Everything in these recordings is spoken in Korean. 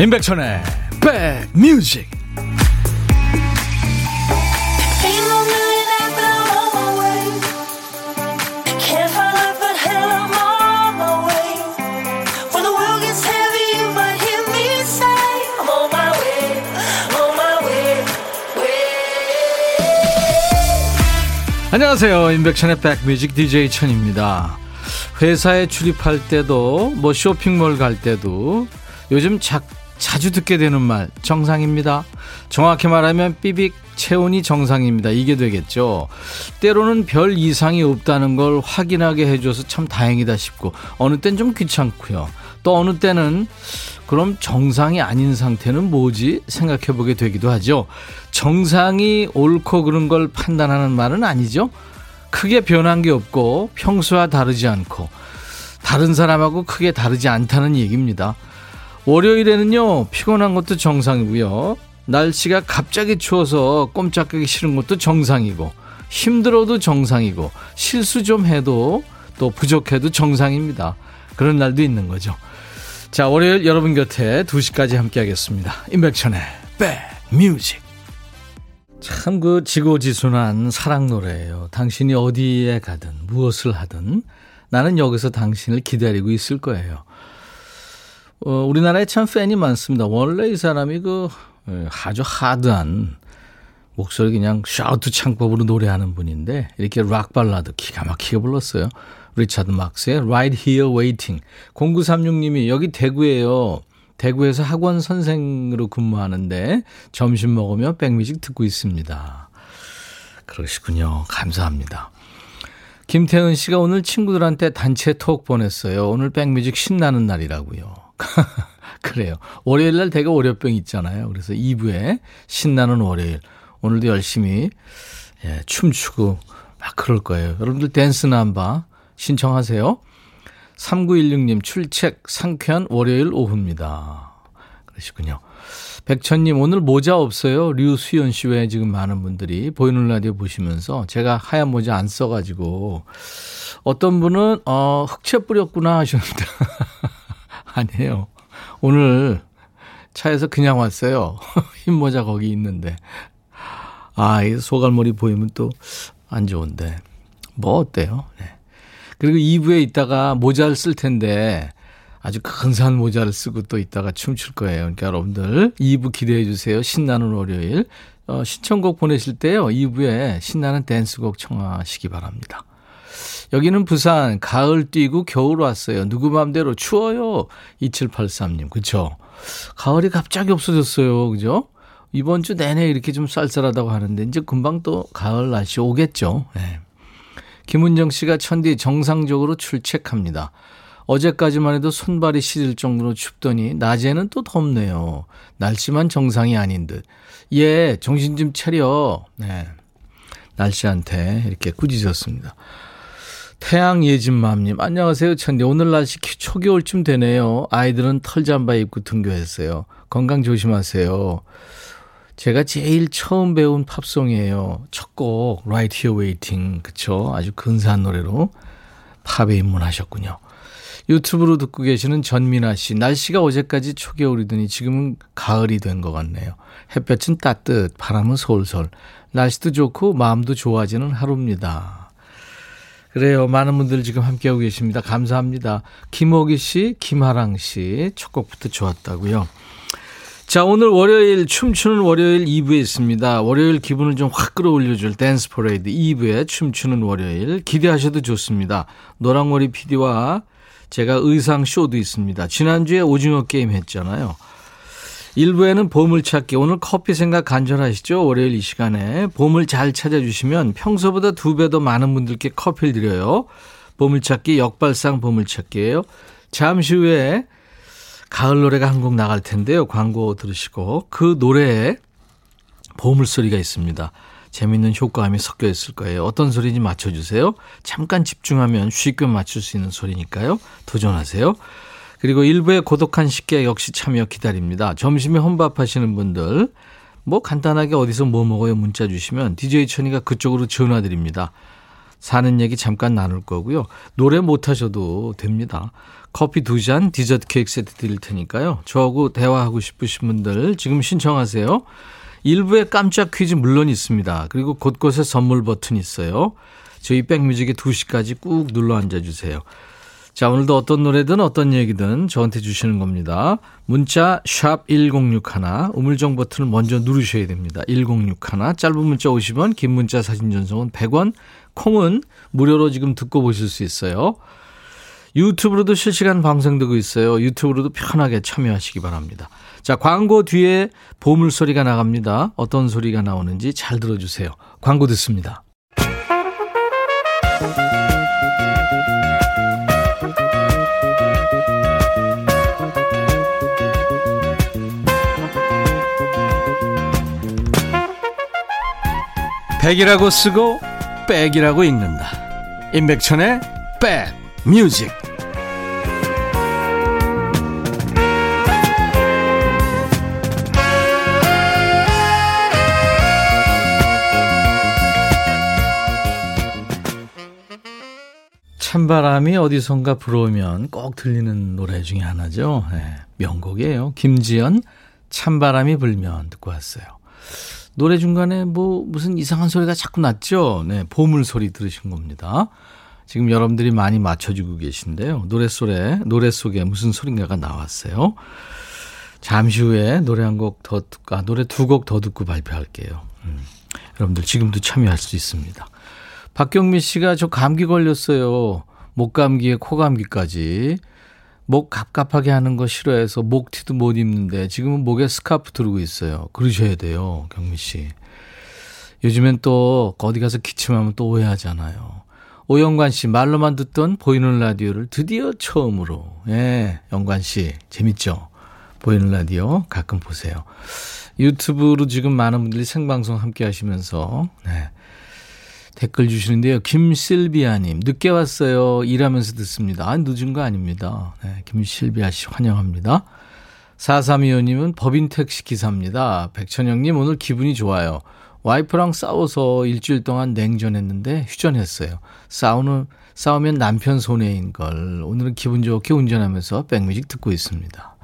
임백천의 백뮤직. 안녕하세요. 임백천의 백뮤직 DJ 천입니다. 회사에 출입할 때도 뭐 쇼핑몰 갈 때도 요즘 자주 듣게 되는 말, 정상입니다. 정확히 말하면 삐빅 체온이 정상입니다. 이게 되겠죠. 때로는 별 이상이 없다는 걸 확인하게 해줘서 참 다행이다 싶고, 어느 땐 좀 귀찮고요. 또 어느 때는 그럼 정상이 아닌 상태는 뭐지 생각해보게 되기도 하죠. 정상이 옳고 그른 걸 판단하는 말은 아니죠. 크게 변한 게 없고 평소와 다르지 않고 다른 사람하고 크게 다르지 않다는 얘기입니다. 월요일에는요, 피곤한 것도 정상이고요, 날씨가 갑자기 추워서 꼼짝 가기 싫은 것도 정상이고, 힘들어도 정상이고, 실수 좀 해도 또 부족해도 정상입니다. 그런 날도 있는 거죠. 자, 월요일 여러분 곁에 2시까지 함께 하겠습니다. 임백천의 백뮤직. 참 그 지고지순한 사랑 노래예요. 당신이 어디에 가든 무엇을 하든 나는 여기서 당신을 기다리고 있을 거예요. 우리나라에 참 팬이 많습니다. 원래 이 사람이 그 아주 하드한 목소리, 그냥 샤우트 창법으로 노래하는 분인데 이렇게 락 발라드 기가 막히게 불렀어요. 리차드 막스의 Right Here Waiting. 0936님이 여기 대구예요. 대구에서 학원 선생으로 근무하는데 점심 먹으며 백뮤직 듣고 있습니다. 그러시군요. 감사합니다. 김태은 씨가 오늘 친구들한테 단체 톡 보냈어요. 오늘 백뮤직 신나는 날이라고요. 그래요. 월요일날 대개 월요병 있잖아요. 그래서 2부에 신나는 월요일, 오늘도 열심히 춤추고 막 그럴 거예요. 여러분들 댄스 남바 신청하세요. 3916님 출첵 상쾌한 월요일 오후입니다. 그러시군요. 백천님 오늘 모자 없어요. 류수연 씨 외에 지금 많은 분들이 보이는 라디오 보시면서 제가 하얀 모자 안 써가지고, 어떤 분은 흑채 뿌렸구나 하셨는데 아니에요. 오늘 차에서 그냥 왔어요. 흰 모자 거기 있는데. 이 소갈머리 보이면 또 안 좋은데. 뭐 어때요? 네. 그리고 2부에 있다가 모자를 쓸 텐데 아주 근사한 모자를 쓰고 또 있다가 춤출 거예요. 그러니까 여러분들 2부 기대해 주세요. 신나는 월요일. 신청곡 보내실 때요, 2부에 신나는 댄스곡 청하시기 바랍니다. 여기는 부산, 가을 뛰고 겨울 왔어요. 누구 맘대로 추워요. 2783님. 그렇죠? 가을이 갑자기 없어졌어요. 그죠? 이번 주 내내 이렇게 좀 쌀쌀하다고 하는데 이제 금방 또 가을 날씨 오겠죠. 네. 김은정 씨가 천디 정상적으로 출첵합니다. 어제까지만 해도 손발이 시릴 정도로 춥더니 낮에는 또 덥네요. 날씨만 정상이 아닌 듯. 예, 정신 좀 차려. 네. 날씨한테 이렇게 꾸짖었습니다. 태양예진맘님 안녕하세요. 천디 오늘 날씨 초겨울쯤 되네요. 아이들은 털잠바 입고 등교했어요. 건강 조심하세요. 제가 제일 처음 배운 팝송이에요. 첫 곡 Right Here Waiting. 그쵸? 아주 근사한 노래로 팝에 입문하셨군요. 유튜브로 듣고 계시는 전민아 씨, 날씨가 어제까지 초겨울이더니 지금은 가을이 된 것 같네요. 햇볕은 따뜻, 바람은 솔솔. 날씨도 좋고 마음도 좋아지는 하루입니다. 그래요. 많은 분들 지금 함께하고 계십니다. 감사합니다. 김호기 씨, 김하랑 씨 첫 곡부터 좋았다고요. 자, 오늘 월요일 춤추는 월요일 2부에 있습니다. 월요일 기분을 좀 확 끌어올려줄 댄스 퍼레이드 2부에 춤추는 월요일 기대하셔도 좋습니다. 노랑머리 PD와 제가 의상 쇼도 있습니다. 지난주에 오징어 게임 했잖아요. 1부에는 보물찾기, 오늘 커피 생각 간절하시죠? 월요일 이 시간에 보물 잘 찾아주시면 평소보다 2배 더 많은 분들께 커피를 드려요. 보물찾기 역발상 보물찾기예요. 잠시 후에 가을 노래가 한 곡 나갈 텐데요. 광고 들으시고 그 노래에 보물소리가 있습니다. 재미있는 효과음이 섞여 있을 거예요. 어떤 소리인지 맞춰주세요. 잠깐 집중하면 쉽게 맞출 수 있는 소리니까요. 도전하세요. 그리고 일부의 고독한 식객 역시 참여 기다립니다. 점심에 혼밥하시는 분들 뭐 간단하게 어디서 뭐 먹어요 문자 주시면 DJ 천이가 그쪽으로 전화드립니다. 사는 얘기 잠깐 나눌 거고요. 노래 못하셔도 됩니다. 커피 2잔, 디저트 케이크 세트 드릴 테니까요. 저하고 대화하고 싶으신 분들 지금 신청하세요. 일부에 깜짝 퀴즈 물론 있습니다. 그리고 곳곳에 선물 버튼 있어요. 저희 백뮤직에 2시까지 꾹 눌러 앉아주세요. 자, 오늘도 어떤 노래든 어떤 얘기든 저한테 주시는 겁니다. 문자 샵 1061, 우물정 버튼을 먼저 누르셔야 됩니다. 1061, 짧은 문자 50원, 긴 문자 사진 전송은 100원, 콩은 무료로 지금 듣고 보실 수 있어요. 유튜브로도 실시간 방송되고 있어요. 유튜브로도 편하게 참여하시기 바랍니다. 자, 광고 뒤에 보물소리가 나갑니다. 어떤 소리가 나오는지 잘 들어주세요. 광고 듣습니다. 백이라고 쓰고 백이라고 읽는다. 임백천의 백뮤직. 찬바람이 어디선가 불어오면 꼭 들리는 노래 중에 하나죠. 네, 명곡이에요. 김지연, 찬바람이 불면 듣고 왔어요. 노래 중간에 무슨 이상한 소리가 자꾸 났죠. 네, 보물 소리 들으신 겁니다. 지금 여러분들이 많이 맞춰주고 계신데요. 노래 속에 무슨 소린가가 나왔어요. 잠시 후에 노래 2곡 더 듣고 발표할게요. 여러분들 지금도 참여할 수 있습니다. 박경미 씨가 저 감기 걸렸어요. 목 감기에 코 감기까지. 목 갑갑하게 하는 거 싫어해서 목 티도 못 입는데 지금은 목에 스카프 두르고 있어요. 그러셔야 돼요, 경미 씨. 요즘엔 또 어디 가서 기침하면 또 오해하잖아요. 오영관 씨, 말로만 듣던 보이는 라디오를 드디어 처음으로. 예, 영관 씨 재밌죠? 보이는 라디오 가끔 보세요. 유튜브로 지금 많은 분들이 생방송 함께 하시면서 네, 댓글 주시는데요. 김실비아님, 늦게 왔어요. 일하면서 듣습니다. 아, 늦은 거 아닙니다. 네, 김실비아 씨 환영합니다. 4325님은 법인 택시 기사입니다. 백천영님, 오늘 기분이 좋아요. 와이프랑 싸워서 일주일 동안 냉전했는데 휴전했어요. 싸우면 남편 손해인 걸. 오늘은 기분 좋게 운전하면서 백뮤직 듣고 있습니다.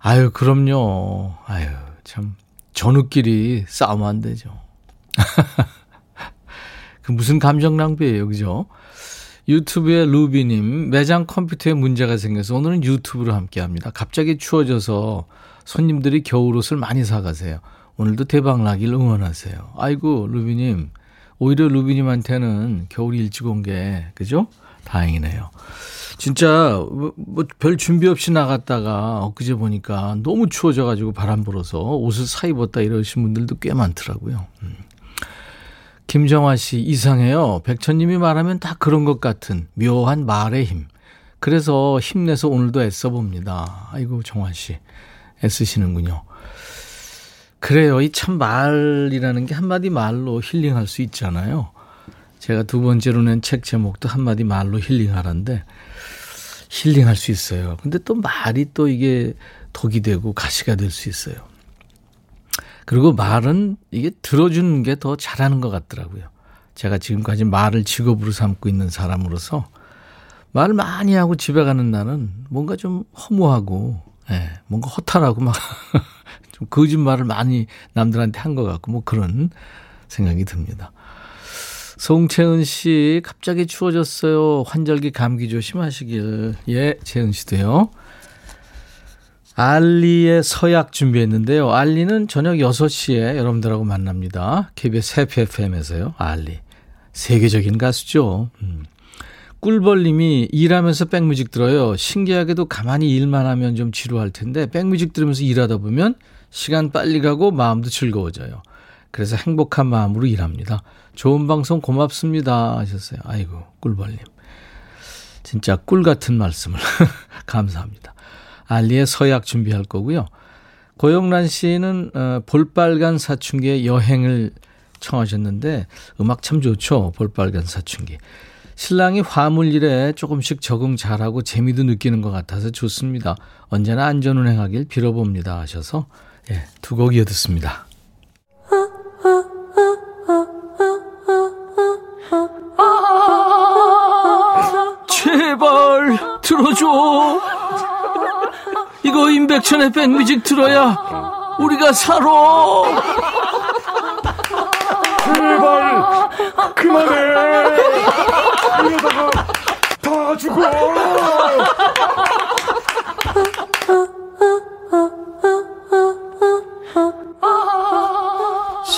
아유, 그럼요. 아유, 참 전우끼리 싸우면 안 되죠. 그 무슨 감정 낭비예요, 그죠? 유튜브의 루비님, 매장 컴퓨터에 문제가 생겨서 오늘은 유튜브로 함께합니다. 갑자기 추워져서 손님들이 겨울옷을 많이 사가세요. 오늘도 대박나길 응원하세요. 아이고, 루비님, 오히려 루비님한테는 겨울이 일찍 온 게, 그죠? 다행이네요. 진짜 별 준비 없이 나갔다가 엊그제 보니까 너무 추워져가지고 바람 불어서 옷을 사 입었다 이러신 분들도 꽤 많더라고요. 김정화 씨, 이상해요. 백천님이 말하면 다 그런 것 같은 묘한 말의 힘. 그래서 힘내서 오늘도 애써봅니다. 아이고, 정화 씨 애쓰시는군요. 그래요. 이 참 말이라는 게 한마디 말로 힐링할 수 있잖아요. 제가 2번째로 낸 책 제목도 한마디 말로 힐링하라는데 힐링할 수 있어요. 근데 또 말이 또 이게 독이 되고 가시가 될 수 있어요. 그리고 말은 이게 들어주는 게 더 잘하는 것 같더라고요. 제가 지금까지 말을 직업으로 삼고 있는 사람으로서 말 많이 하고 집에 가는 날은 뭔가 좀 허무하고, 예, 뭔가 허탈하고 막 좀 거짓말을 많이 남들한테 한 것 같고 뭐 그런 생각이 듭니다. 송채은 씨, 갑자기 추워졌어요. 환절기 감기 조심하시길. 예, 채은 씨도요. 알리의 서약 준비했는데요. 알리는 저녁 6시에 여러분들하고 만납니다. KBS 해피 FM에서요. 알리. 세계적인 가수죠. 꿀벌님이 일하면서 백뮤직 들어요. 신기하게도 가만히 일만 하면 좀 지루할 텐데 백뮤직 들으면서 일하다 보면 시간 빨리 가고 마음도 즐거워져요. 그래서 행복한 마음으로 일합니다. 좋은 방송 고맙습니다 하셨어요. 아이고, 꿀벌님. 진짜 꿀 같은 말씀을 감사합니다. 알리의 서약 준비할 거고요. 고영란 씨는 볼빨간 사춘기의 여행을 청하셨는데 음악 참 좋죠. 볼빨간 사춘기. 신랑이 화물일에 조금씩 적응 잘하고 재미도 느끼는 것 같아서 좋습니다. 언제나 안전운행하길 빌어봅니다 하셔서 예, 2곡 이어 듣습니다. 나눠줘. 이거 임백천의 백뮤직 들어야 우리가 살아. 제발 그만해. 이러다가 다 죽어.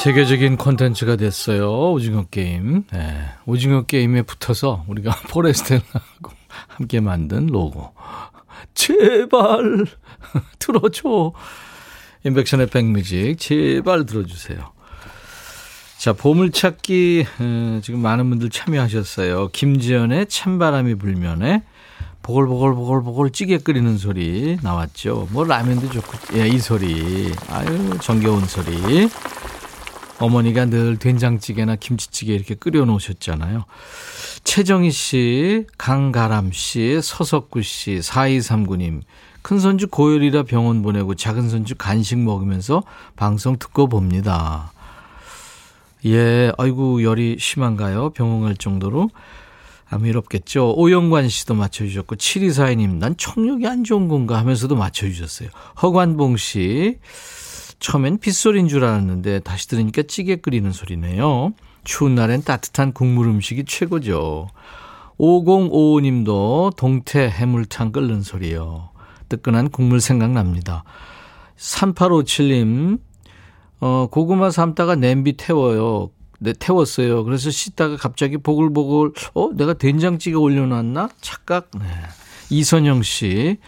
세계적인 콘텐츠가 됐어요. 오징어 게임. 네. 오징어 게임에 붙어서 우리가 포레스텔라하고 함께 만든 로고. 제발 들어줘. 인백션의 백뮤직 제발 들어주세요. 자, 보물찾기 지금 많은 분들 참여하셨어요. 김지연의 찬바람이 불면에 보글보글 찌개 끓이는 소리 나왔죠. 뭐 라면도 좋고. 예, 이 소리. 아유, 정겨운 소리. 어머니가 늘 된장찌개나 김치찌개 이렇게 끓여놓으셨잖아요. 최정희 씨, 강가람 씨, 서석구 씨, 4239님. 큰손주 고열이라 병원 보내고 작은손주 간식 먹으면서 방송 듣고 봅니다. 예, 아이고 열이 심한가요? 병원 갈 정도로? 아무 일 없겠죠. 오영관 씨도 맞춰주셨고 7242님. 난 청력이 안 좋은 건가 하면서도 맞춰주셨어요. 허관봉 씨. 처음엔 빗소리인 줄 알았는데 다시 들으니까 찌개 끓이는 소리네요. 추운 날엔 따뜻한 국물 음식이 최고죠. 5055님도 동태 해물탕 끓는 소리요. 뜨끈한 국물 생각납니다. 3857님 고구마 삶다가 냄비 태워요. 네, 태웠어요. 그래서 씻다가 갑자기 보글보글 내가 된장찌개 올려놨나? 착각. 네. 이선영 씨.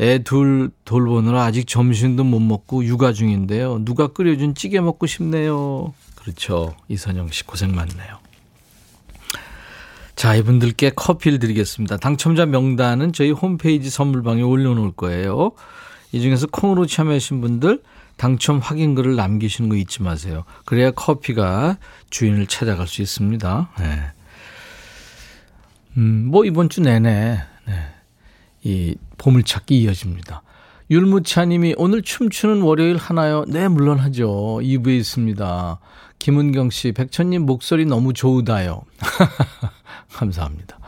애 둘 돌보느라 아직 점심도 못 먹고 육아 중인데요. 누가 끓여준 찌개 먹고 싶네요. 그렇죠. 이선영 씨 고생 많네요. 자, 이분들께 커피를 드리겠습니다. 당첨자 명단은 저희 홈페이지 선물방에 올려놓을 거예요. 이 중에서 콩으로 참여하신 분들 당첨 확인글을 남기시는 거 잊지 마세요. 그래야 커피가 주인을 찾아갈 수 있습니다. 네. 뭐 이번 주 내내 이 보물찾기 이어집니다. 율무차님이 오늘 춤추는 월요일 하나요? 네, 물론 하죠. 2부에 있습니다. 김은경 씨, 백천님 목소리 너무 좋으다요. 감사합니다.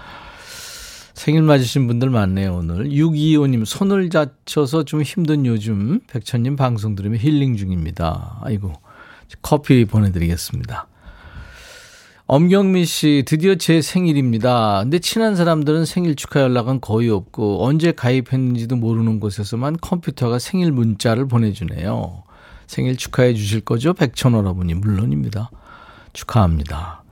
생일 맞으신 분들 많네요 오늘. 625님, 손을 다쳐서 좀 힘든 요즘 백천님 방송 들으며 힐링 중입니다. 아이고, 커피 보내드리겠습니다. 엄경민 씨, 드디어 제 생일입니다. 근데 친한 사람들은 생일 축하 연락은 거의 없고 언제 가입했는지도 모르는 곳에서만 컴퓨터가 생일 문자를 보내주네요. 생일 축하해 주실 거죠? 백천어라분이 물론입니다. 축하합니다.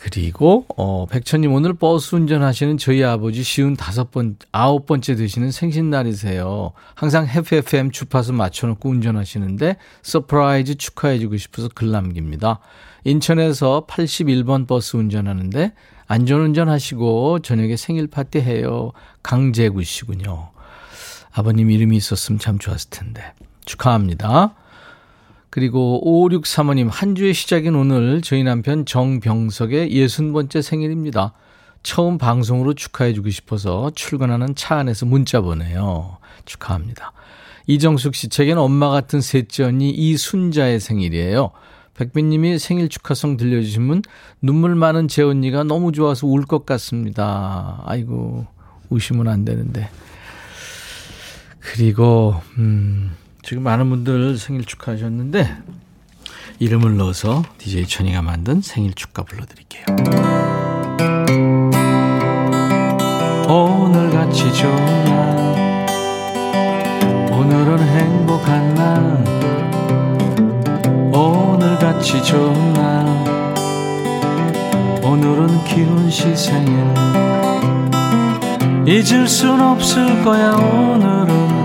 그리고 백천님 오늘 버스 운전하시는 저희 아버지 59번째 되시는 생신날이세요. 항상 FFM 주파수 맞춰놓고 운전하시는데 서프라이즈 축하해 주고 싶어서 글 남깁니다. 인천에서 81번 버스 운전하는데 안전운전 하시고 저녁에 생일 파티 해요. 강재구 씨군요. 아버님 이름이 있었으면 참 좋았을 텐데. 축하합니다. 그리고 563호님, 한 주의 시작인 오늘 저희 남편 정병석의 60번째 생일입니다. 처음 방송으로 축하해 주고 싶어서 출근하는 차 안에서 문자 보내요. 축하합니다. 이정숙 씨, 제겐 엄마 같은 셋째 언니 이순자의 생일이에요. 백빈님이 생일 축하송 들려주신 분, 눈물 많은 제 언니가 너무 좋아서 울 것 같습니다. 아이고, 우시면 안 되는데. 그리고 지금 많은 분들 생일 축하하셨는데 이름을 넣어서 DJ 천이가 만든 생일 축가 불러드릴게요. 오늘같이 좋은 날, 오늘은 행복한 날, 오늘같이 좋은 날, 오늘은 기운 씨 생일. 잊을 순 없을 거야 오늘은.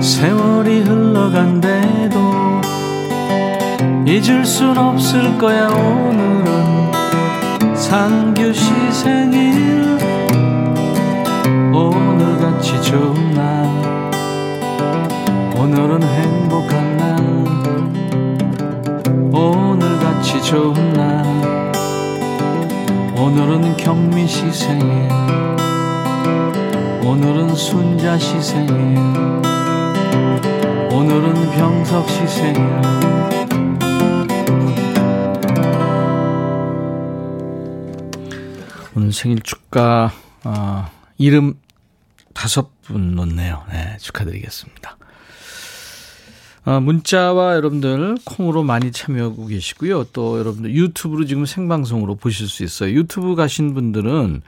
세월이 흘러간대도 잊을 순 없을 거야 오늘은 상규 씨 생일. 오늘같이 좋은 날, 오늘은 행복한 날, 오늘같이 좋은 날, 오늘은 경미 씨 생일. 오늘은 순자 씨 생일. 오늘은 병석 씨 생일. 오늘 생일 축가 이름 5분 넣네요. 네, 축하드리겠습니다. 문자와 여러분들 콩으로 많이 참여하고 계시고요. 또 여러분들 유튜브로 지금 생방송으로 보실 수 있어요. 유튜브 가신 분들은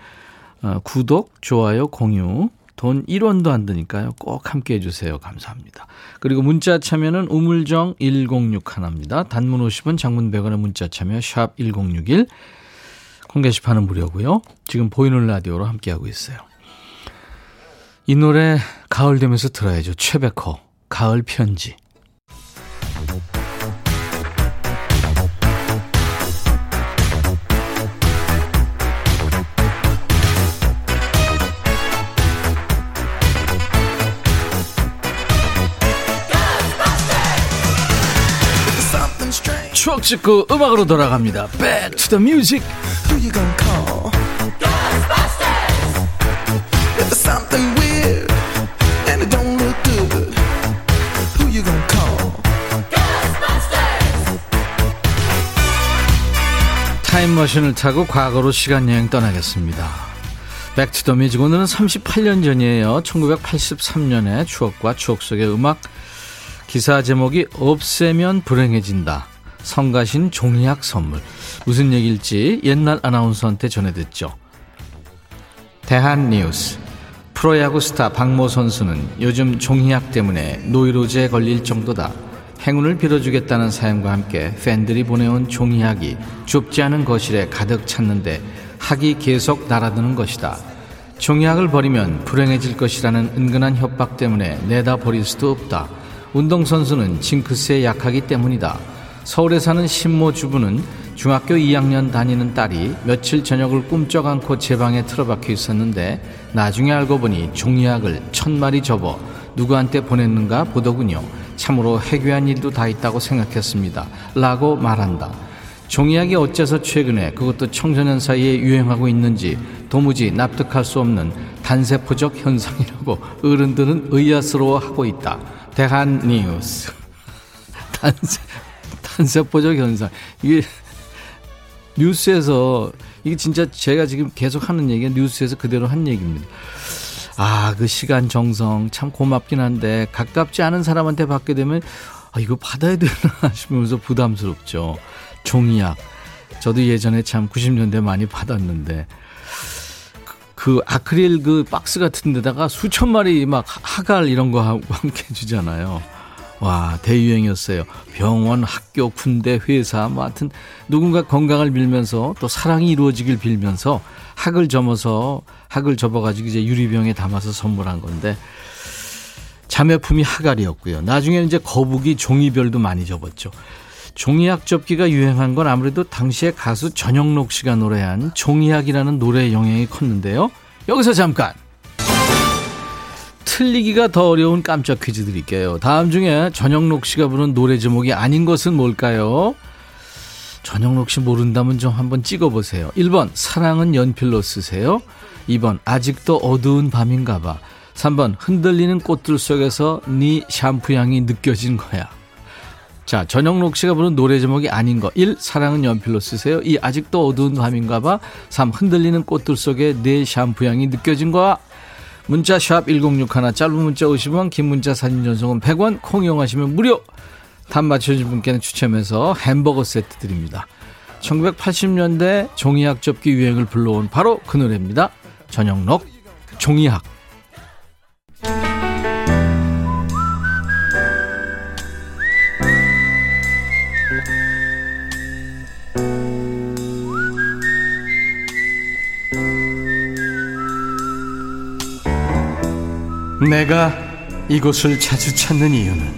구독, 좋아요, 공유, 돈 1원도 안 드니까요. 꼭 함께해 주세요. 감사합니다. 그리고 문자 참여는 우물정 1061입니다. 단문 50원, 장문 100원의 문자 참여 샵 1061. 콩 게시판은 무료고요. 지금 보이는 라디오로 함께하고 있어요. 이 노래 가을 되면서 들어야죠. 최백호 가을 편지. 추억 찍고 음악으로 돌아갑니다. Back to the music. Who you gonna call? Ghostbusters. If there's something weird and it don't look good, who you gonna call? Ghostbusters. 타임머신을 타고 과거로 시간여행 떠나겠습니다. Back to the music. 오늘은 38년 전이에요. 1983년의 추억과 추억 속의 음악. 기사 제목이 없애면 불행해진다. 성가신 종이학 선물. 무슨 얘기일지 옛날 아나운서한테 전해듣죠. 대한뉴스. 프로야구 스타 박모 선수는 요즘 종이학 때문에 노이로제에 걸릴 정도다. 행운을 빌어주겠다는 사연과 함께 팬들이 보내온 종이학이 좁지 않은 거실에 가득 찼는데 학이 계속 날아드는 것이다. 종이학을 버리면 불행해질 것이라는 은근한 협박 때문에 내다 버릴 수도 없다. 운동선수는 징크스에 약하기 때문이다. 서울에 사는 신모 주부는 중학교 2학년 다니는 딸이 며칠 저녁을 꿈쩍 않고 제 방에 틀어박혀 있었는데 나중에 알고 보니 종이학을 1000마리 접어 누구한테 보냈는가 보더군요. 참으로 해괴한 일도 다 있다고 생각했습니다. 라고 말한다. 종이학이 어째서 최근에 그것도 청소년 사이에 유행하고 있는지 도무지 납득할 수 없는 단세포적 현상이라고 어른들은 의아스러워하고 있다. 대한뉴스. 단세포적 현상. 이게 뉴스에서, 이게 진짜 제가 지금 계속 하는 얘기가 뉴스에서 그대로 한 얘기입니다. 아, 그 시간 정성 참 고맙긴 한데 가깝지 않은 사람한테 받게 되면 아, 이거 받아야 되나 싶으면서 부담스럽죠. 종이학. 저도 예전에 참 90년대 많이 받았는데 그 아크릴 그 박스 같은 데다가 수천 마리 막 하갈 이런 거 함께 주잖아요. 와, 대유행이었어요. 병원, 학교, 군대, 회사, 뭐 하여튼 누군가 건강을 빌면서 또 사랑이 이루어지길 빌면서 학을 접어가지고 이제 유리병에 담아서 선물한 건데 자매품이 하갈이었고요. 나중에는 이제 거북이, 종이별도 많이 접었죠. 종이학 접기가 유행한 건 아무래도 당시에 가수 전영록 씨가 노래한 종이학이라는 노래의 영향이 컸는데요. 여기서 잠깐! 틀리기가 더 어려운 깜짝 퀴즈 드릴게요. 다음 중에 전영록 씨가 부른 노래 제목이 아닌 것은 뭘까요? 전영록 씨 모른다면 좀 한번 찍어보세요. 1번 사랑은 연필로 쓰세요. 2번 아직도 어두운 밤인가 봐. 3번 흔들리는 꽃들 속에서 네 샴푸향이 느껴진 거야. 자, 전영록 씨가 부른 노래 제목이 아닌 거. 1. 사랑은 연필로 쓰세요. 2. 아직도 어두운 밤인가 봐. 3. 흔들리는 꽃들 속에 네 샴푸향이 느껴진 거야. 문자 샵 1061, 짧은 문자 50원, 긴 문자 사진 전송은 100원, 콩 이용하시면 무료. 답 맞춰주신 분께는 추첨해서 햄버거 세트 드립니다. 1980년대 종이학 접기 유행을 불러온 바로 그 노래입니다. 전영록 종이학. 내가 이곳을 자주 찾는 이유는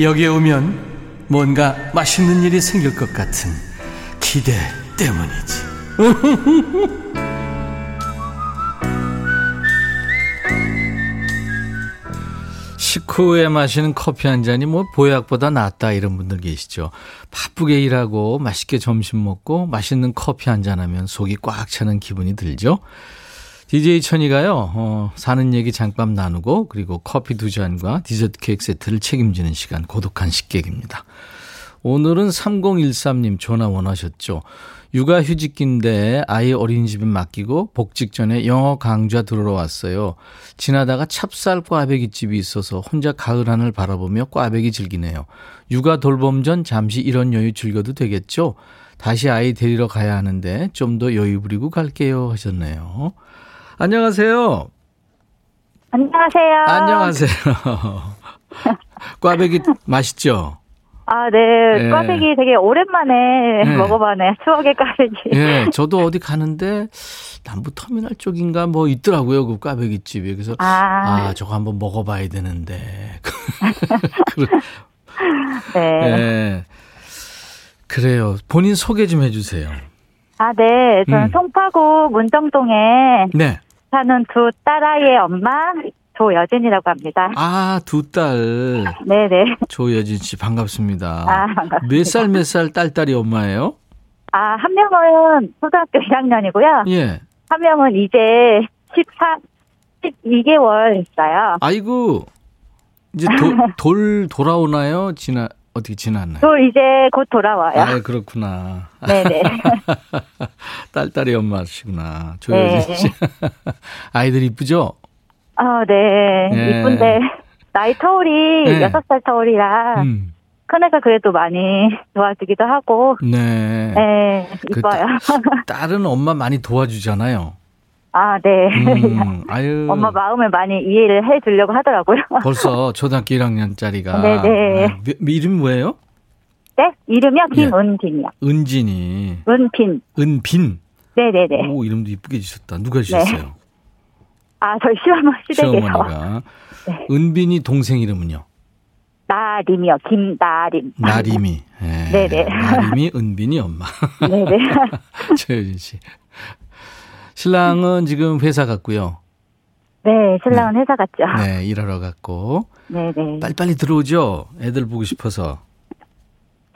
여기에 오면 뭔가 맛있는 일이 생길 것 같은 기대 때문이지. 식후에 마시는 커피 한 잔이 뭐 보약보다 낫다 이런 분들 계시죠. 바쁘게 일하고 맛있게 점심 먹고 맛있는 커피 한 잔 하면 속이 꽉 차는 기분이 들죠. DJ 천이가요, 사는 얘기 잠깐 나누고, 그리고 커피 2잔과 디저트 케이크 세트를 책임지는 시간, 고독한 식객입니다. 오늘은 3013님 전화 원하셨죠. 육아휴직기인데 아이 어린이집에 맡기고 복직 전에 영어 강좌 들으러 왔어요. 지나다가 찹쌀 꽈배기집이 있어서 혼자 가을 하늘 바라보며 꽈배기 즐기네요. 육아 돌봄 전 잠시 이런 여유 즐겨도 되겠죠? 다시 아이 데리러 가야 하는데 좀 더 여유 부리고 갈게요 하셨네요. 안녕하세요. 안녕하세요. 안녕하세요. 꽈배기 맛있죠? 아, 네. 예. 꽈배기 되게 오랜만에 예. 먹어봐네. 추억의 꽈배기. 예, 저도 어디 가는데 남부터미널 쪽인가 뭐 있더라고요. 그 꽈배기 집이. 그래서 저거 한번 먹어봐야 되는데. 네. 예. 그래요. 본인 소개 좀 해주세요. 아, 네. 저는 송파구 문정동에 네. 사는 두 딸아이의 엄마 조여진이라고 합니다. 아, 두 딸. 네네. 조여진 씨 반갑습니다. 아, 반갑습니다. 몇 살 딸이 엄마예요? 아, 한 명은 초등학교 1학년이고요. 예. 한 명은 이제 12개월 있어요. 아이고. 이제 돌아오나요? 어떻게 지났나요? 또 이제 곧 돌아와요. 아, 그렇구나. 네네. 딸이 엄마시구나. 조여진 씨. 네. 아이들 이쁘죠? 아, 네. 예. 이쁜데 나이 터울이 예. 6살 터울이라 큰애가 그래도 많이 도와주기도 하고. 네. 네. 이뻐요. 딸은 엄마 많이 도와주잖아요. 아, 네. 아유. 엄마 마음을 많이 이해를 해주려고 하더라고요. 벌써 초등학교 1학년짜리가. 네네. 아, 이름이 뭐예요? 네? 이름이요? 김은빈이요. 네. 은진이. 은빈. 네네네. 오, 이름도 이쁘게 지셨다. 누가 지셨어요? 네. 아, 저희 시어머니 시댁에서. 네. 은빈이 동생 이름은요? 나림이요. 김나림. 나림이. 네. 네네. 나림이, 은빈이 엄마. 네네. 조여진 씨. 신랑은 지금 회사 갔고요. 네, 신랑은 네. 회사 갔죠. 네, 일하러 갔고. 네네. 빨리빨리 들어오죠. 애들 보고 싶어서.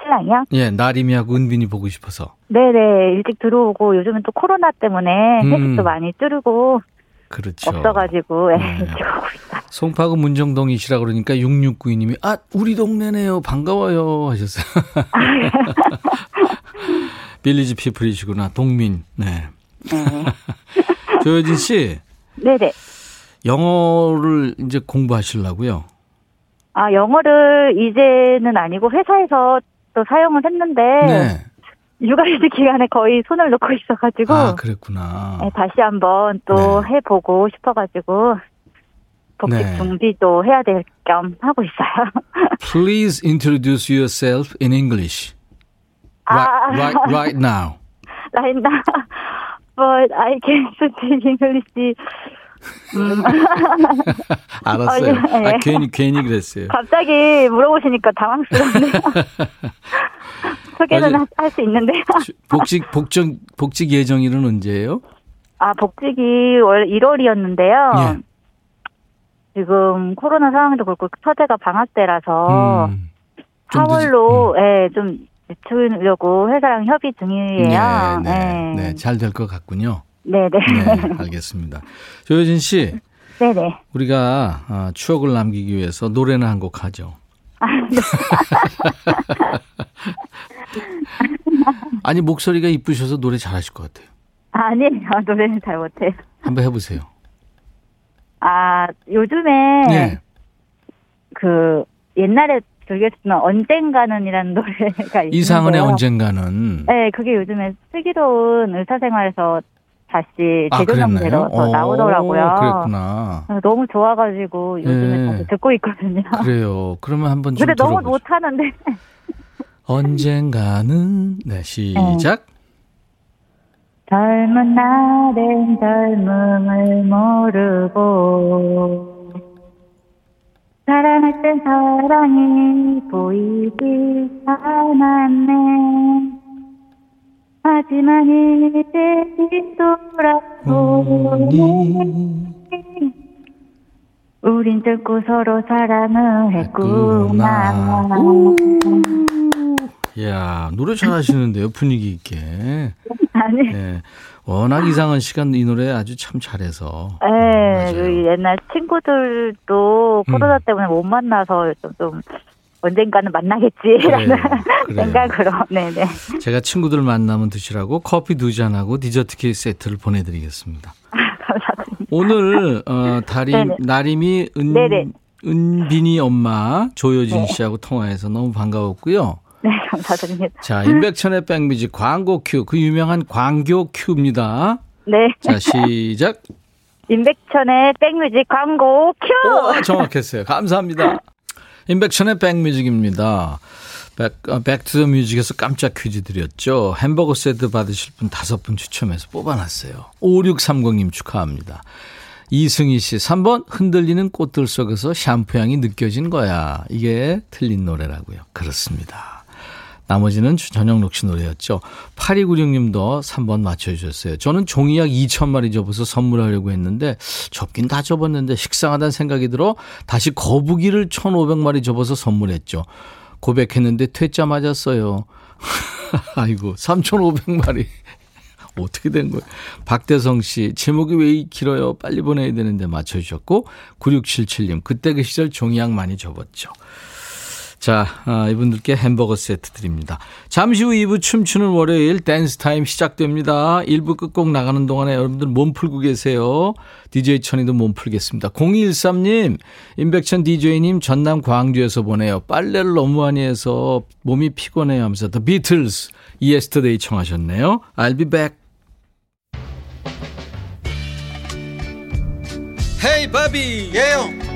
신랑이요? 예, 나림이하고 은빈이 보고 싶어서. 네네, 일찍 들어오고 요즘은 또 코로나 때문에 회식도 많이 줄이고. 그렇죠. 없어가지고 네. 송파구 문정동이시라 그러니까 6692님이 아 우리 동네네요 반가워요 하셨어요. 빌리지 피플이시구나 동민. 네. 네. 조여진 씨. 네네. 영어를 이제 공부하시려고요. 아 영어를 이제는 아니고 회사에서 또 사용을 했는데. 네. 육아휴직 기간에 거의 손을 놓고 있어가지고. 아, 그랬구나. 네, 다시 한번 또 네. 해보고 싶어가지고, 복직 네. 준비도 해야 될 겸 하고 있어요. Please introduce yourself in English. Right now. Right now. But I can't speak English. 알았어요. 네. 아, 괜히 그랬어요. 갑자기 물어보시니까 당황스럽네요. 소개는 할 수 있는데. 복직 예정일은 언제예요? 아, 복직이 월 1월이었는데요. 예. 지금 코로나 상황도 그렇고 첫째가 방학 때라서 4월로 예, 좀 늦추려고 회사랑 협의 중이에요. 네, 네. 예. 네, 잘 될 것 같군요. 네네. 네, 알겠습니다. 조여진 씨. 네네. 우리가 추억을 남기기 위해서 노래는 한 곡 하죠. 아, 네. 아니 목소리가 이쁘셔서 노래 잘하실 것 같아요. 아니에요. 노래는 잘 못해요. 한번 해보세요. 아 요즘에 네. 그 옛날에 즐겼지만 언젠가는이라는 노래가 있어요. 이상은의 언젠가는. 네, 그게 요즘에 슬기로운 의사생활에서 다시 재조명대로 나오더라고요. 그랬구나. 너무 좋아가지고 요즘에 예. 다시 듣고 있거든요. 그래요. 그러면 한번 좀 들어보죠. 근데 너무 못하는데. 언젠가는 네 시작. 네. 젊은 날엔 젊음을 모르고 사랑할 땐 사랑이 보이지 않았네. 하지만 이제 뒤돌아보니 우린 뚫고 서로 사랑을 했구나. 이야 노래 잘하시는데요. 분위기 있게. 아니 네. 워낙 이상은 시간 이 노래 아주 참 잘해서. 네, 옛날 친구들도 코로나 때문에 못 만나서 좀 언젠가는 만나겠지라는 네, 생각으로. 네네. 제가 친구들 만나면 드시라고 커피 2잔하고 디저트 케이크 세트를 보내드리겠습니다. 감사합니다. 오늘 나림이 은빈이 엄마 조효진 씨하고 통화해서 너무 반가웠고요. 네, 감사드립니다. 자, 임백천의 백뮤직 광고 큐, 그 유명한 광교 큐입니다. 네. 자, 시작. 임백천의 백뮤직 광고 큐. 오, 정확했어요. 감사합니다. 임백천의 백뮤직입니다. 백투더뮤직에서 깜짝 퀴즈 드렸죠. 햄버거 세트 받으실 분 5분 추첨해서 뽑아놨어요. 5630님 축하합니다. 이승희 씨 3번 흔들리는 꽃들 속에서 샴푸향이 느껴진 거야. 이게 틀린 노래라고요. 그렇습니다. 나머지는 전영록 씨 노래였죠. 8296님도 3번 맞춰주셨어요. 저는 종이약 2,000마리 접어서 선물하려고 했는데 접긴 다 접었는데 식상하다는 생각이 들어 다시 거북이를 1,500마리 접어서 선물했죠. 고백했는데 퇴짜 맞았어요. 아이고 3,500마리. 어떻게 된 거예요? 박대성 씨 제목이 왜 길어요? 빨리 보내야 되는데 맞춰주셨고 9677님 그때 그 시절 종이약 많이 접었죠. 자, 이분들께 햄버거 세트 드립니다. 잠시 후 2부 춤추는 월요일 댄스 타임 시작됩니다. 1부 끝곡 나가는 동안에 여러분들 몸 풀고 계세요. DJ 천이도 몸 풀겠습니다. 0213님, 임백천 DJ님 전남 광주에서 보내요. 빨래를 너무 많이 해서 몸이 피곤해요 하면서 The Beatles, Yesterday 청하셨네요. I'll be back. Hey, 바비. 예영.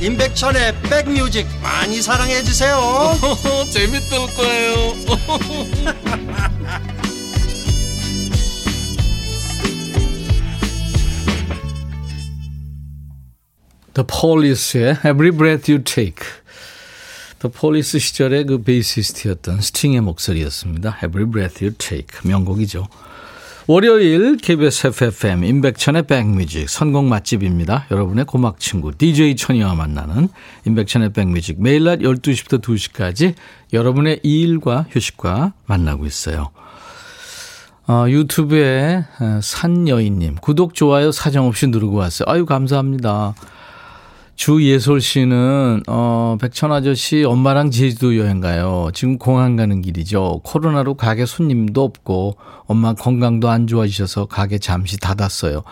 임백천의 백뮤직 많이 사랑해 주세요. 재밌을 거예요. The Police의 Every Breath You Take. The Police 시절의 그 베이시스트였던 스팅의 목소리였습니다. Every Breath You Take. 명곡이죠. 월요일 KBS FFM 임백천의 백뮤직 선곡 맛집입니다. 여러분의 고막 친구 DJ 천이와 만나는 임백천의 백뮤직 매일 낮 12시부터 2시까지 여러분의 일과 휴식과 만나고 있어요. 유튜브에 산여인님 구독 좋아요 사정없이 누르고 왔어요. 아유 감사합니다. 주예솔 씨는 백천 아저씨 엄마랑 제주도 여행 가요. 지금 공항 가는 길이죠. 코로나로 가게 손님도 없고 엄마 건강도 안 좋아지셔서 가게 잠시 닫았어요.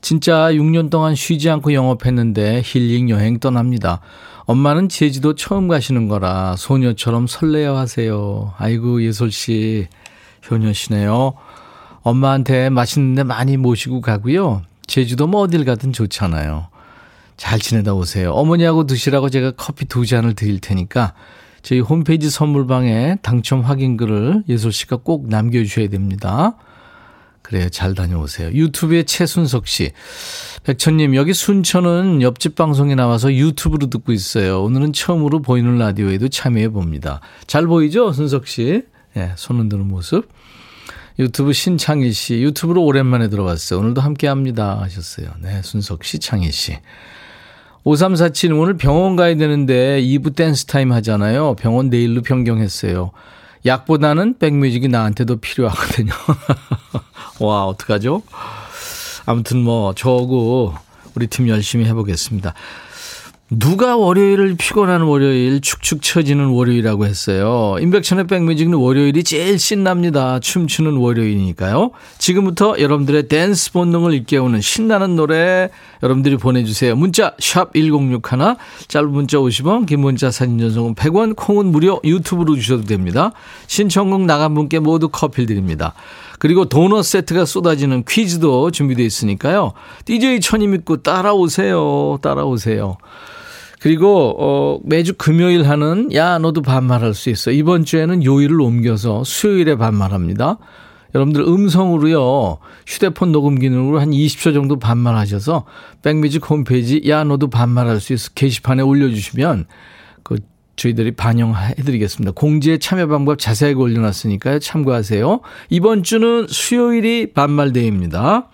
진짜 6년 동안 쉬지 않고 영업했는데 힐링 여행 떠납니다. 엄마는 제주도 처음 가시는 거라 소녀처럼 설레어 하세요. 아이고 예솔 씨 효녀 씨네요. 엄마한테 맛있는 데 많이 모시고 가고요. 제주도 뭐 어딜 가든 좋잖아요. 잘 지내다 오세요. 어머니하고 드시라고 제가 커피 2잔을 드릴 테니까 저희 홈페이지 선물방에 당첨 확인글을 예솔 씨가 꼭 남겨주셔야 됩니다. 그래요. 잘 다녀오세요. 유튜브의 최순석 씨. 백천님 여기 순천은 옆집 방송에 나와서 유튜브로 듣고 있어요. 오늘은 처음으로 보이는 라디오에도 참여해 봅니다. 잘 보이죠? 순석 씨. 네, 손 흔드는 모습. 유튜브 신창희 씨. 유튜브로 오랜만에 들어왔어요. 오늘도 함께합니다 하셨어요. 네, 순석 씨, 창희 씨. 5347 오늘 병원 가야 되는데 2부 댄스 타임 하잖아요. 병원 내일로 변경했어요. 약보다는 백뮤직이 나한테도 필요하거든요. 와 어떡하죠? 아무튼 뭐 저하고 우리 팀 열심히 해보겠습니다. 누가 월요일을 피곤한 월요일, 축축 처지는 월요일이라고 했어요. 임백천의 백뮤직은 월요일이 제일 신납니다. 춤추는 월요일이니까요. 지금부터 여러분들의 댄스 본능을 일깨우는 신나는 노래 여러분들이 보내주세요. 문자 샵 1061, 짧은 문자 50원, 긴 문자 사진 전송은 100원, 콩은 무료, 유튜브로 주셔도 됩니다. 신청곡 나간 분께 모두 커피를 드립니다. 그리고 도넛 세트가 쏟아지는 퀴즈도 준비되어 있으니까요. DJ 천이 믿고 따라오세요. 따라오세요. 그리고 매주 금요일 하는 야 너도 반말할 수 있어. 이번 주에는 요일을 옮겨서 수요일에 반말합니다. 여러분들 음성으로요. 휴대폰 녹음 기능으로 한 20초 정도 반말하셔서 백뮤직 홈페이지 야 너도 반말할 수 있어 게시판에 올려주시면 그 저희들이 반영해드리겠습니다. 공지에 참여 방법 자세하게 올려놨으니까요. 참고하세요. 이번 주는 수요일이 반말데이입니다.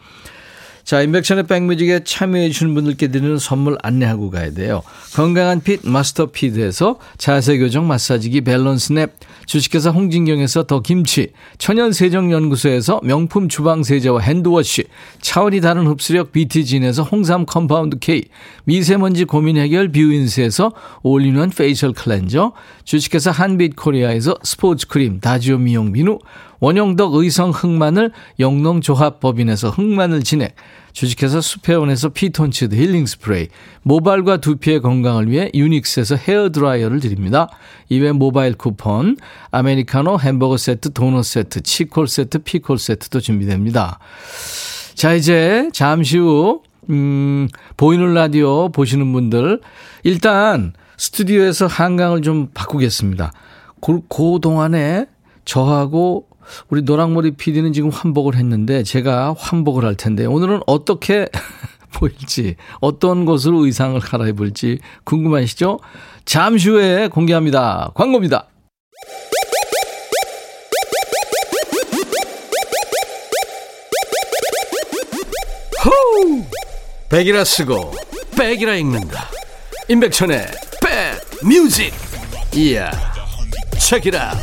자, 인백션의 백뮤직에 참여해 주신 분들께 드리는 선물 안내하고 가야 돼요. 건강한 핏 마스터피드에서 자세교정 마사지기 밸런스냅, 주식회사 홍진경에서 더김치, 천연세정연구소에서 명품 주방세제와 핸드워시, 차원이 다른 흡수력 BT진에서 홍삼 컴파운드 K, 미세먼지 고민해결 뷰인스에서 올인원 페이셜 클렌저, 주식회사 한빛코리아에서 스포츠크림 다지오 미용 비누, 원영덕 의성 흑마늘 영농조합법인에서 흑마늘 진액, 주식회사 수페온에서 피톤치드 힐링 스프레이, 모발과 두피의 건강을 위해 유닉스에서 헤어드라이어를 드립니다. 이외 모바일 쿠폰, 아메리카노, 햄버거 세트, 도넛 세트, 치콜 세트, 피콜 세트도 준비됩니다. 자, 이제 잠시 후 보이는 라디오 보시는 분들, 일단 스튜디오에서 한강을 좀 바꾸겠습니다. 그동안에 저하고 우리 노랑머리 PD는 지금 환복을 했는데 제가 환복을 할 텐데, 오늘은 어떻게 보일지, 어떤 것으로 의상을 갈아입을지 궁금하시죠? 잠시 후에 공개합니다. 광고입니다. 호우! 백이라 쓰고 백이라 읽는다. 임백천의 백 뮤직. 이야, 책이라.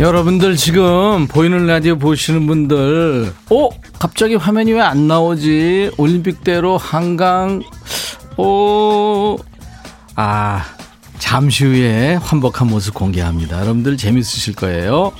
여러분들 지금 보이는 라디오 보시는 분들, 갑자기 화면이 왜 안 나오지? 올림픽대로 한강, 잠시 후에 환복한 모습 공개합니다. 여러분들 재밌으실 거예요.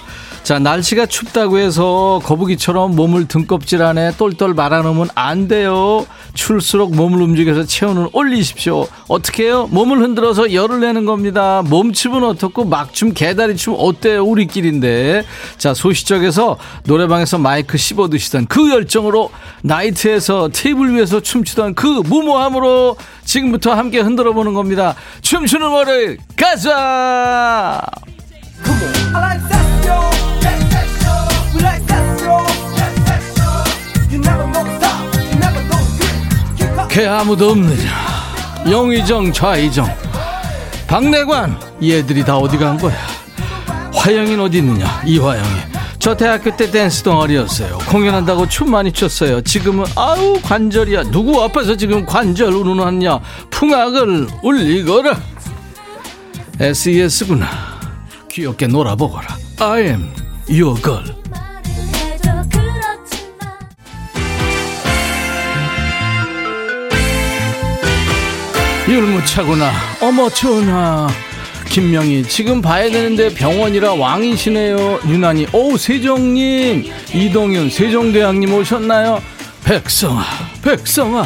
자, 날씨가 춥다고 해서 거북이처럼 몸을 등껍질 안에 똘똘 말아놓으면 안 돼요. 추울수록 몸을 움직여서 체온을 올리십시오. 어떻게 해요? 몸을 흔들어서 열을 내는 겁니다. 몸춤은 어떻고 막춤, 개다리춤 어때요? 우리끼리인데. 자, 소시적에서 노래방에서 마이크 씹어드시던 그 열정으로, 나이트에서 테이블 위에서 춤추던 그 무모함으로 지금부터 함께 흔들어보는 겁니다. 춤추는 월요일 가자! 걔 아무도 없느냐, 영의정 좌의정 박내관, 얘들이 다 어디 간 거야? 화영이는 어디 있느냐, 이화영이. 저 대학교 때 댄스 동아리였어요. 공연한다고 춤 많이 췄어요. 지금은 아우 관절이야. 누구 앞에서 지금 관절 운운하냐. 풍악을 울리거라. SES구나. 귀엽게 놀아보거라. I am your girl. 율무차구나. 어머 전하. 김명희, 지금 봐야 되는데 병원이라 왕이시네요. 유난히. 오, 세종님, 이동윤 세종대왕님 오셨나요? 백성아, 백성아,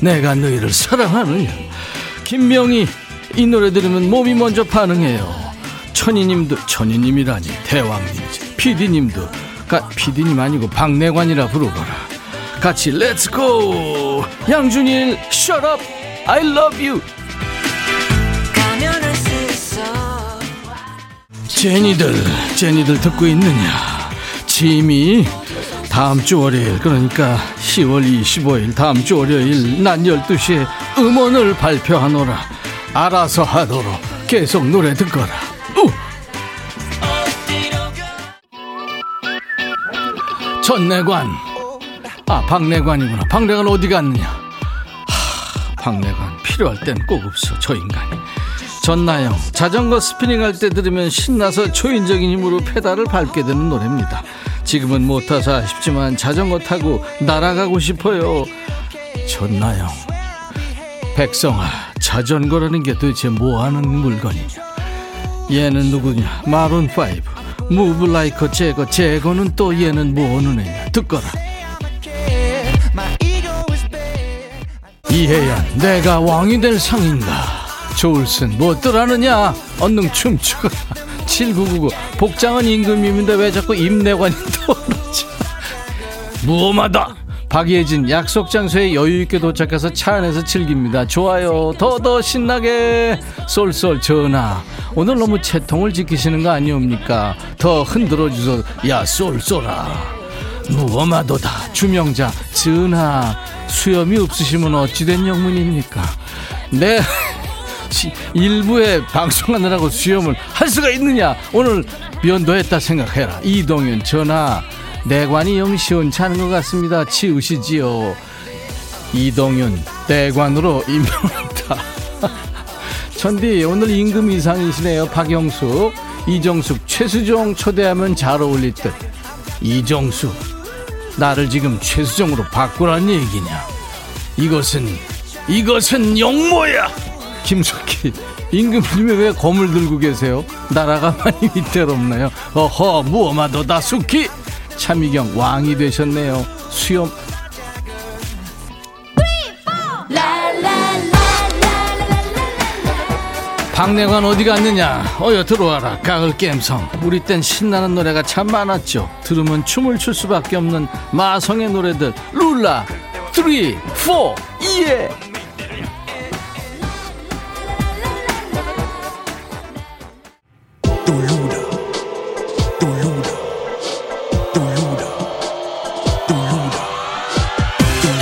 내가 너희를 사랑하느냐. 김명희, 이 노래 들으면 몸이 먼저 반응해요. 천희님도, 천희님이라니 대왕님이지. PD님도 PD님 아니고 박내관이라 부르거라. 같이 렛츠고. 양준일, Shut up I love you. 제니들 듣고 있느냐. 짐이 다음 주 월요일, 그러니까 10월 25일 다음 주 월요일 낮 12시에 음원을 발표하노라. 알아서 하도록. 계속 노래 듣거라. 전내관, 박내관이구나. 박내관 어디 갔느냐. 박내관 필요할 땐 꼭 없어, 저 인간이. 전나영, 자전거 스피닝할 때 들으면 신나서 초인적인 힘으로 페달을 밟게 되는 노래입니다. 지금은 못 타서 아쉽지만 자전거 타고 날아가고 싶어요. 전나영, 백성아, 자전거라는 게 도대체 뭐하는 물건이냐. 얘는 누구냐, 마룬 5 무브 라이커 제거. 제거는 또 얘는 뭐하는 애냐. 듣거라. 이혜연, 내가 왕이 될 상인가. 조울순, 무엇들 하느냐, 언능 춤추거라. 7999, 복장은 임금님인데 왜 자꾸 임내관이 떠오르지. 무엄하다. 박예진, 약속 장소에 여유있게 도착해서 차 안에서 즐깁니다. 좋아요. 더더 신나게 쏠쏠 전화. 오늘 너무 채통을 지키시는 거 아니옵니까? 더 흔들어주소. 야 쏠쏠아 무엄하도다. 주명자 전하, 수염이 없으시면 어찌된 영문입니까? 네, 일부에 방송하느라고 수염을 할 수가 있느냐? 오늘 면도했다 생각해라. 이동윤, 전하 내관이 영 시원찮은 것 같습니다. 치우시지요. 이동윤, 내관으로 임명합니다. 천디 오늘 임금 이상이시네요. 박영숙, 이정숙, 최수종 초대하면 잘 어울릴 듯. 이정숙, 나를 지금 최수정으로 바꾸란 얘기냐? 이것은 용모야. 김석희, 임금님이 왜 검을 들고 계세요? 나라가 많이 위태롭나요? 어허 무엄하도다 숙희. 차미경, 왕이 되셨네요. 수염. 박내관 어디 갔느냐? 어여 들어와라. 가을 갬성. 우리 땐 신나는 노래가 참 많았죠. 들으면 춤을 출 수밖에 없는 마성의 노래들. 룰라 3, 4, 예.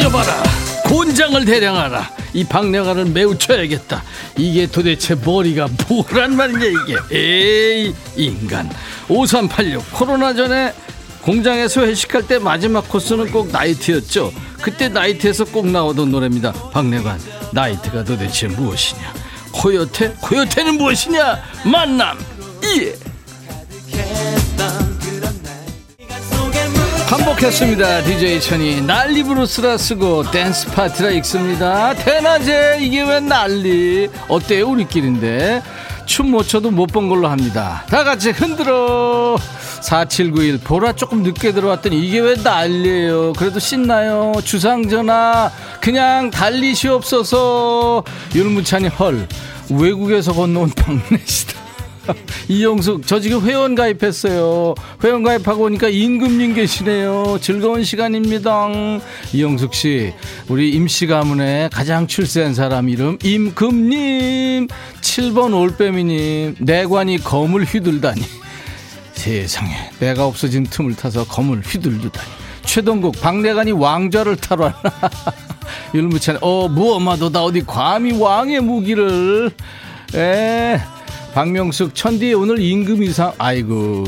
여봐라, 곤장을 대령하라. 이 박내관을 매우 쳐야겠다. 이게 도대체 머리가 뭐란 말이냐 이게. 에이 인간. 5386, 코로나 전에 공장에서 회식할 때 마지막 코스는 꼭 나이트였죠. 그때 나이트에서 꼭 나오던 노래입니다. 박내관, 나이트가 도대체 무엇이냐? 코요테? 코요테는 무엇이냐? 만남. 예. 반복했습니다. DJ 천이. 난리 브루스라 쓰고 댄스 파트라 읽습니다. 대낮에 이게 왜 난리. 어때요? 우리끼리인데. 춤 못 춰도 못 본 걸로 합니다. 다같이 흔들어. 4791, 보라 조금 늦게 들어왔더니 이게 왜 난리예요. 그래도 신나요. 주상전화, 그냥 달리시옵소서. 율무찬이, 헐 외국에서 건너온 박내시다. 이영숙, 저 지금 회원 가입했어요. 회원 가입하고 오니까 임금님 계시네요. 즐거운 시간입니다. 이영숙씨, 우리 임씨 가문에 가장 출세한 사람 이름 임금님. 7번 올빼미님, 내관이 검을 휘둘다니. 세상에, 내가 없어진 틈을 타서 검을 휘둘다니. 최동국, 박내관이 왕좌를 타러 왔나. 율무찬, 무엄하도다. 어디 감히 왕의 무기를. 박명숙, 천디 오늘 임금 이상, 아이고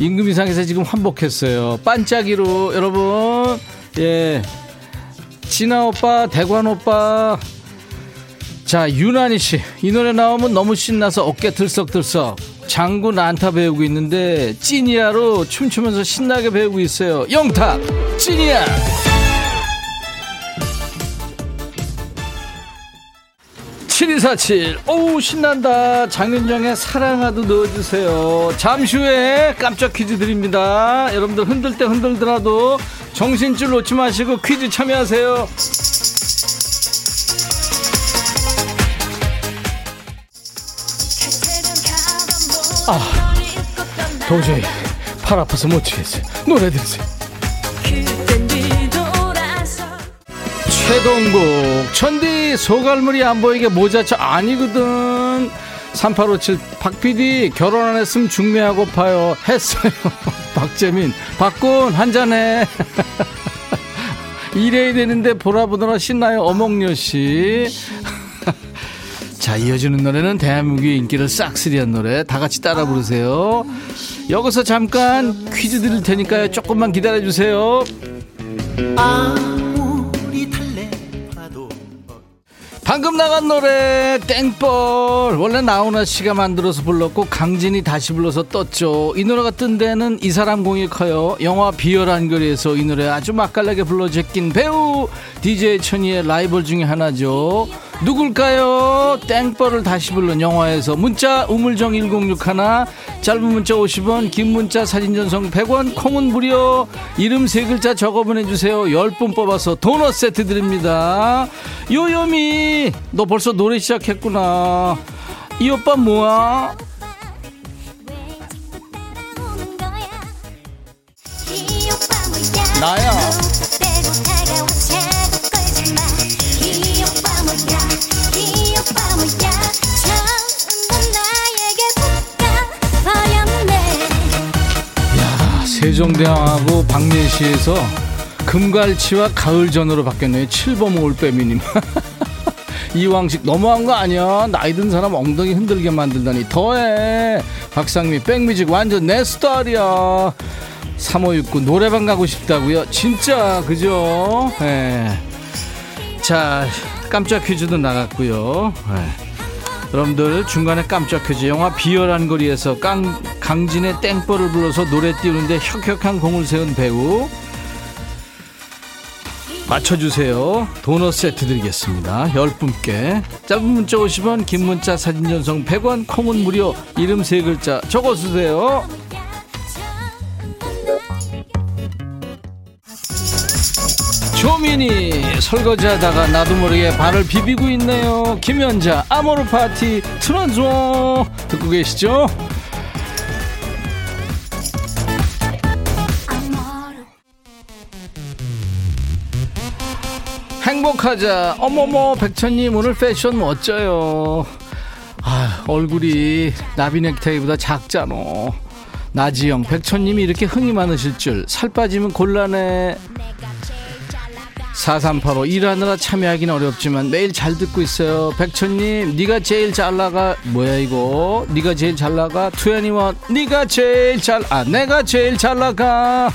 임금 이상에서 지금 환복했어요. 반짝이로 여러분. 예, 진아 오빠, 대관 오빠. 자, 유난히 씨, 이 노래 나오면 너무 신나서 어깨 들썩들썩. 장구 난타 배우고 있는데 찐이야로 춤추면서 신나게 배우고 있어요. 영탁, 찐이야. 칠이사칠, 오우 신난다. 장윤정의 사랑하도 넣어주세요. 잠시 후에 깜짝 퀴즈 드립니다. 여러분들 흔들 때 흔들더라도 정신줄 놓지 마시고 퀴즈 참여하세요. 아, 도저히 팔 아파서 못 치겠어요. 노래 들으세요. 최동국, 천디 소갈머리 안 보이게 모자차 아니거든. 3857, 박PD 결혼 안 했으면 중매하고 파요. 했어요. 박재민, 박군 한잔해. 이래야 되는데 보라보더라 신나요. 어몽여씨. 자, 이어지는 노래는 대한민국의 인기를 싹쓸이한 노래. 다같이 따라 부르세요. 여기서 잠깐 퀴즈 드릴 테니까요, 조금만 기다려주세요. 방금 나간 노래 땡벌, 원래 나훈아 씨가 만들어서 불렀고 강진이 다시 불러서 떴죠. 이 노래가 뜬 데는 이 사람 공이 커요. 영화 비열한 거리에서 이 노래 아주 맛깔나게 불러제낀 배우 DJ 천이의 라이벌 중에 하나죠. 누굴까요? 땡벌을 다시 불른 영화에서. 문자 우물정 1061, 짧은 문자 50원, 긴 문자 사진 전송 100원, 콩은 무료. 이름 세 글자 적어 보내주세요. 10분 뽑아서 도넛 세트 드립니다. 요요미, 너 벌써 노래 시작했구나. 이 오빠 뭐야? 나야. 세종대왕하고 박내시에서 금갈치와 가을전으로 바뀌었네요. 7번 올빼미님. 이왕식 너무한 거 아니야. 나이 든 사람 엉덩이 흔들게 만들다니 더해. 박상미 백뮤직 완전 내 스타일이야. 3569 노래방 가고 싶다고요. 진짜 그죠? 네. 자, 깜짝 퀴즈도 나갔고요. 네. 여러분들 중간에 깜짝 퀴즈, 영화 비열한 거리에서 강진의 땡벌을 불러서 노래 띄우는데 혁혁한 공을 세운 배우 맞춰주세요. 도넛 세트 드리겠습니다. 10분께 짧은 문자 50원, 긴 문자 사진 전송 100원, 콩은 무료. 이름 3글자 적어주세요. 조민이 설거지하다가 나도 모르게 발을 비비고 있네요. 김연자 아모르 파티 틀어줘. 듣고 계시죠? 행복하자. 어머머 백천님 오늘 패션 멋져요. 아, 얼굴이 나비 넥타이보다 작잖아. 나지영 백천님이 이렇게 흥이 많으실 줄. 살 빠지면 곤란해. 4385 일하느라 참여하기는 어렵지만 매일 잘 듣고 있어요. 백천님 네가 제일 잘 나가. 뭐야 이거. 네가 제일 잘 나가. 21 네가 제일 잘. 아 내가 제일 잘 나가.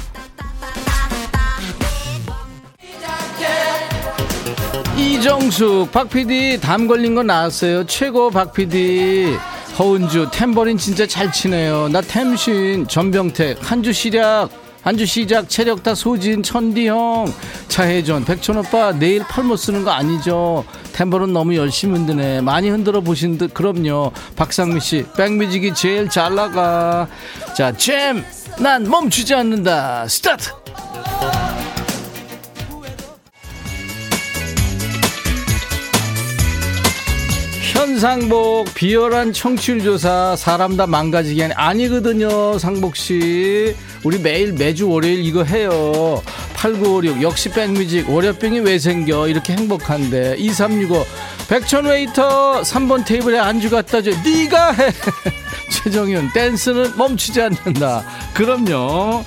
이정숙 박PD 담 걸린 거 나왔어요. 최고 박PD. 허은주 탬버린 진짜 잘 치네요. 나 템신. 전병택 한주 시작. 한주 시작. 체력 다 소진. 천디형. 차혜전 백천오빠 내일 팔못 쓰는 거 아니죠? 템버는 너무 열심히 흔드네. 많이 흔들어 보신 듯. 그럼요. 박상민씨 백뮤직이 제일 잘 나가. 자 잼 난 멈추지 않는다. 스타트. 현상복 비열한 청취율 조사 사람 다 망가지게 아니거든요. 상복씨 우리 매일 매주 월요일 이거 해요. 8956 역시 백뮤직. 월요병이 왜 생겨 이렇게 행복한데. 2365 백천 웨이터 3번 테이블에 안주 갖다줘. 네가 해. 최정윤 댄스는 멈추지 않는다. 그럼요.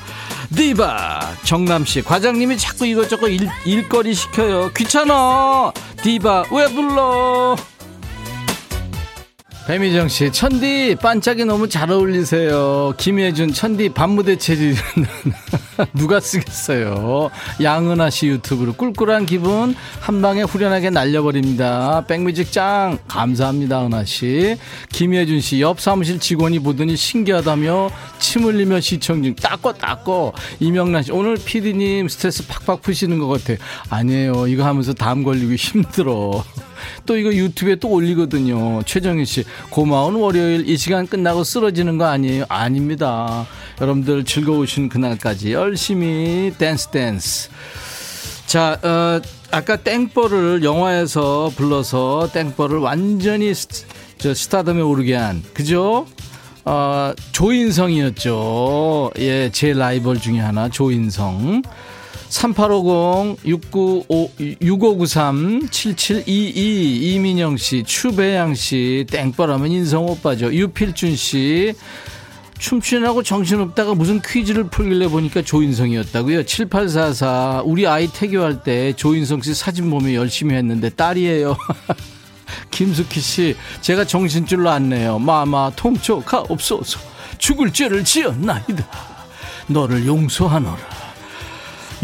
디바 정남씨 과장님이 자꾸 이것저것 일거리 시켜요. 귀찮아. 디바 왜 불러. 배미정씨 천디 반짝이 너무 잘 어울리세요. 김혜준 천디 밤무대 체질. 누가 쓰겠어요. 양은하씨 유튜브로 꿀꿀한 기분 한방에 후련하게 날려버립니다. 백뮤직 짱 감사합니다 은하씨. 김혜준씨 옆 사무실 직원이 보더니 신기하다며 침 흘리며 시청 중. 닦어. 이명란씨 오늘 피디님 스트레스 팍팍 푸시는 것 같아요. 아니에요. 이거 하면서 담 걸리고 힘들어. 또 이거 유튜브에 또 올리거든요. 최정희씨 고마운 월요일. 이 시간 끝나고 쓰러지는 거 아니에요. 아닙니다. 여러분들 즐거우신 그날까지 열심히 댄스. 자 아까 땡벌을 영화에서 불러서 땡벌을 완전히 스타덤에 오르게 한 그죠? 조인성이었죠. 예, 제 라이벌 중에 하나 조인성. 3850 695 6593 7722 이민영씨 추배양씨 땡벌하면 인성오빠죠. 유필준씨 춤추느라고 정신없다가 무슨 퀴즈를 풀길래 보니까 조인성이었다고요. 7844 우리 아이 태교할 때 조인성씨 사진 보며 열심히 했는데 딸이에요. 김숙희씨 제가 정신줄로 안내요. 마마 통촉하옵소서. 죽을 죄를 지었나이다. 너를 용서하노라.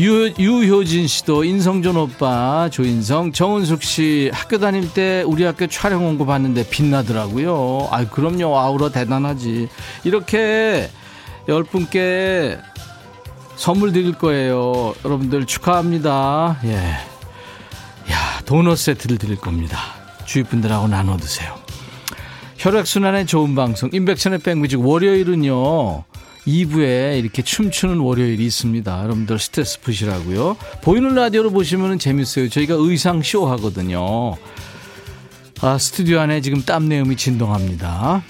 유효진 씨도 인성전 오빠 조인성. 정은숙 씨 학교 다닐 때 우리 학교 촬영 온 거 봤는데 빛나더라고요. 아 그럼요. 아우라 대단하지. 이렇게 10분께 선물 드릴 거예요. 여러분들 축하합니다. 예. 야, 도넛 세트를 드릴 겁니다. 주위 분들하고 나눠 드세요. 혈액순환에 좋은 방송 임백천의 백뮤직. 월요일은요 2부에 이렇게 춤추는 월요일이 있습니다. 여러분들 스트레스 푸시라고요. 보이는 라디오로 보시면 재밌어요. 저희가 의상 쇼 하거든요. 아, 스튜디오 안에 지금 땀내음이 진동합니다.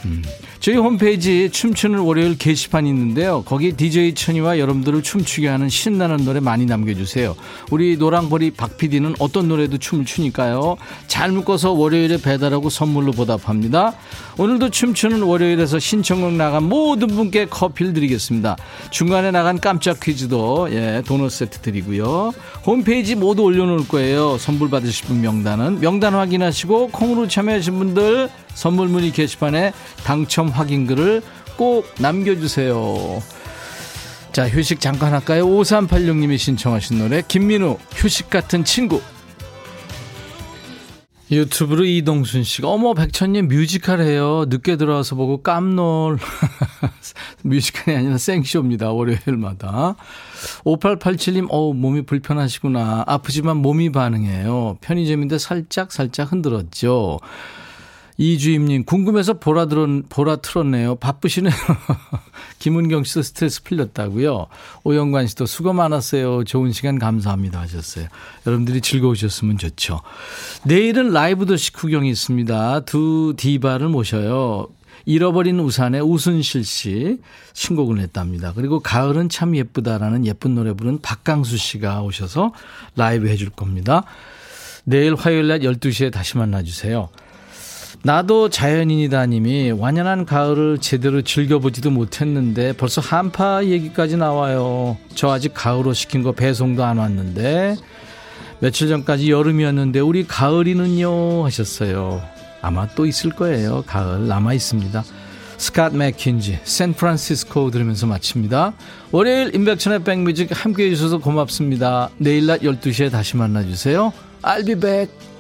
저희 홈페이지 춤추는 월요일 게시판이 있는데요. 거기 DJ 천이와 여러분들을 춤추게 하는 신나는 노래 많이 남겨주세요. 우리 노랑벌이 박PD는 어떤 노래도 춤을 추니까요. 잘 묶어서 월요일에 배달하고 선물로 보답합니다. 오늘도 춤추는 월요일에서 신청곡 나간 모든 분께 커피를 드리겠습니다. 중간에 나간 깜짝 퀴즈도 도넛 세트 드리고요. 홈페이지 모두 올려놓을 거예요. 선물 받으실 분 명단은 명단 확인하시고 콩으로 참여하신 분들 선물 문의 게시판에 당첨 확인글을 꼭 남겨주세요. 자, 휴식 잠깐 할까요? 5386님이 신청하신 노래 김민우 휴식 같은 친구. 유튜브로 이동순 씨가 어머 백천님 뮤지컬 해요. 늦게 들어와서 보고 깜놀. 뮤지컬이 아니라 생쇼입니다. 월요일마다. 5887님 몸이 불편하시구나. 아프지만 몸이 반응해요. 편의점인데 살짝 흔들었죠. 이주임님 궁금해서 보라 틀었네요. 바쁘시네요. 김은경 씨도 스트레스 풀렸다고요. 오영관 씨도 수고 많았어요. 좋은 시간 감사합니다 하셨어요. 여러분들이 즐거우셨으면 좋죠. 내일은 라이브 도시 구경이 있습니다. 두 디바를 모셔요. 잃어버린 우산의 우순실 씨 신곡을 냈답니다. 그리고 가을은 참 예쁘다라는 예쁜 노래 부른 박강수 씨가 오셔서 라이브 해줄 겁니다. 내일 화요일 낮 12시에 다시 만나주세요. 나도 자연인이다 님이 완연한 가을을 제대로 즐겨보지도 못했는데 벌써 한파 얘기까지 나와요. 저 아직 가을옷 시킨 거 배송도 안 왔는데 며칠 전까지 여름이었는데 우리 가을이는요 하셨어요. 아마 또 있을 거예요. 가을 남아 있습니다. 스캇 맥킨지 샌프란시스코 들으면서 마칩니다. 월요일 임백천의 백뮤직 함께해 주셔서 고맙습니다. 내일 낮 12시에 다시 만나주세요. I'll be back.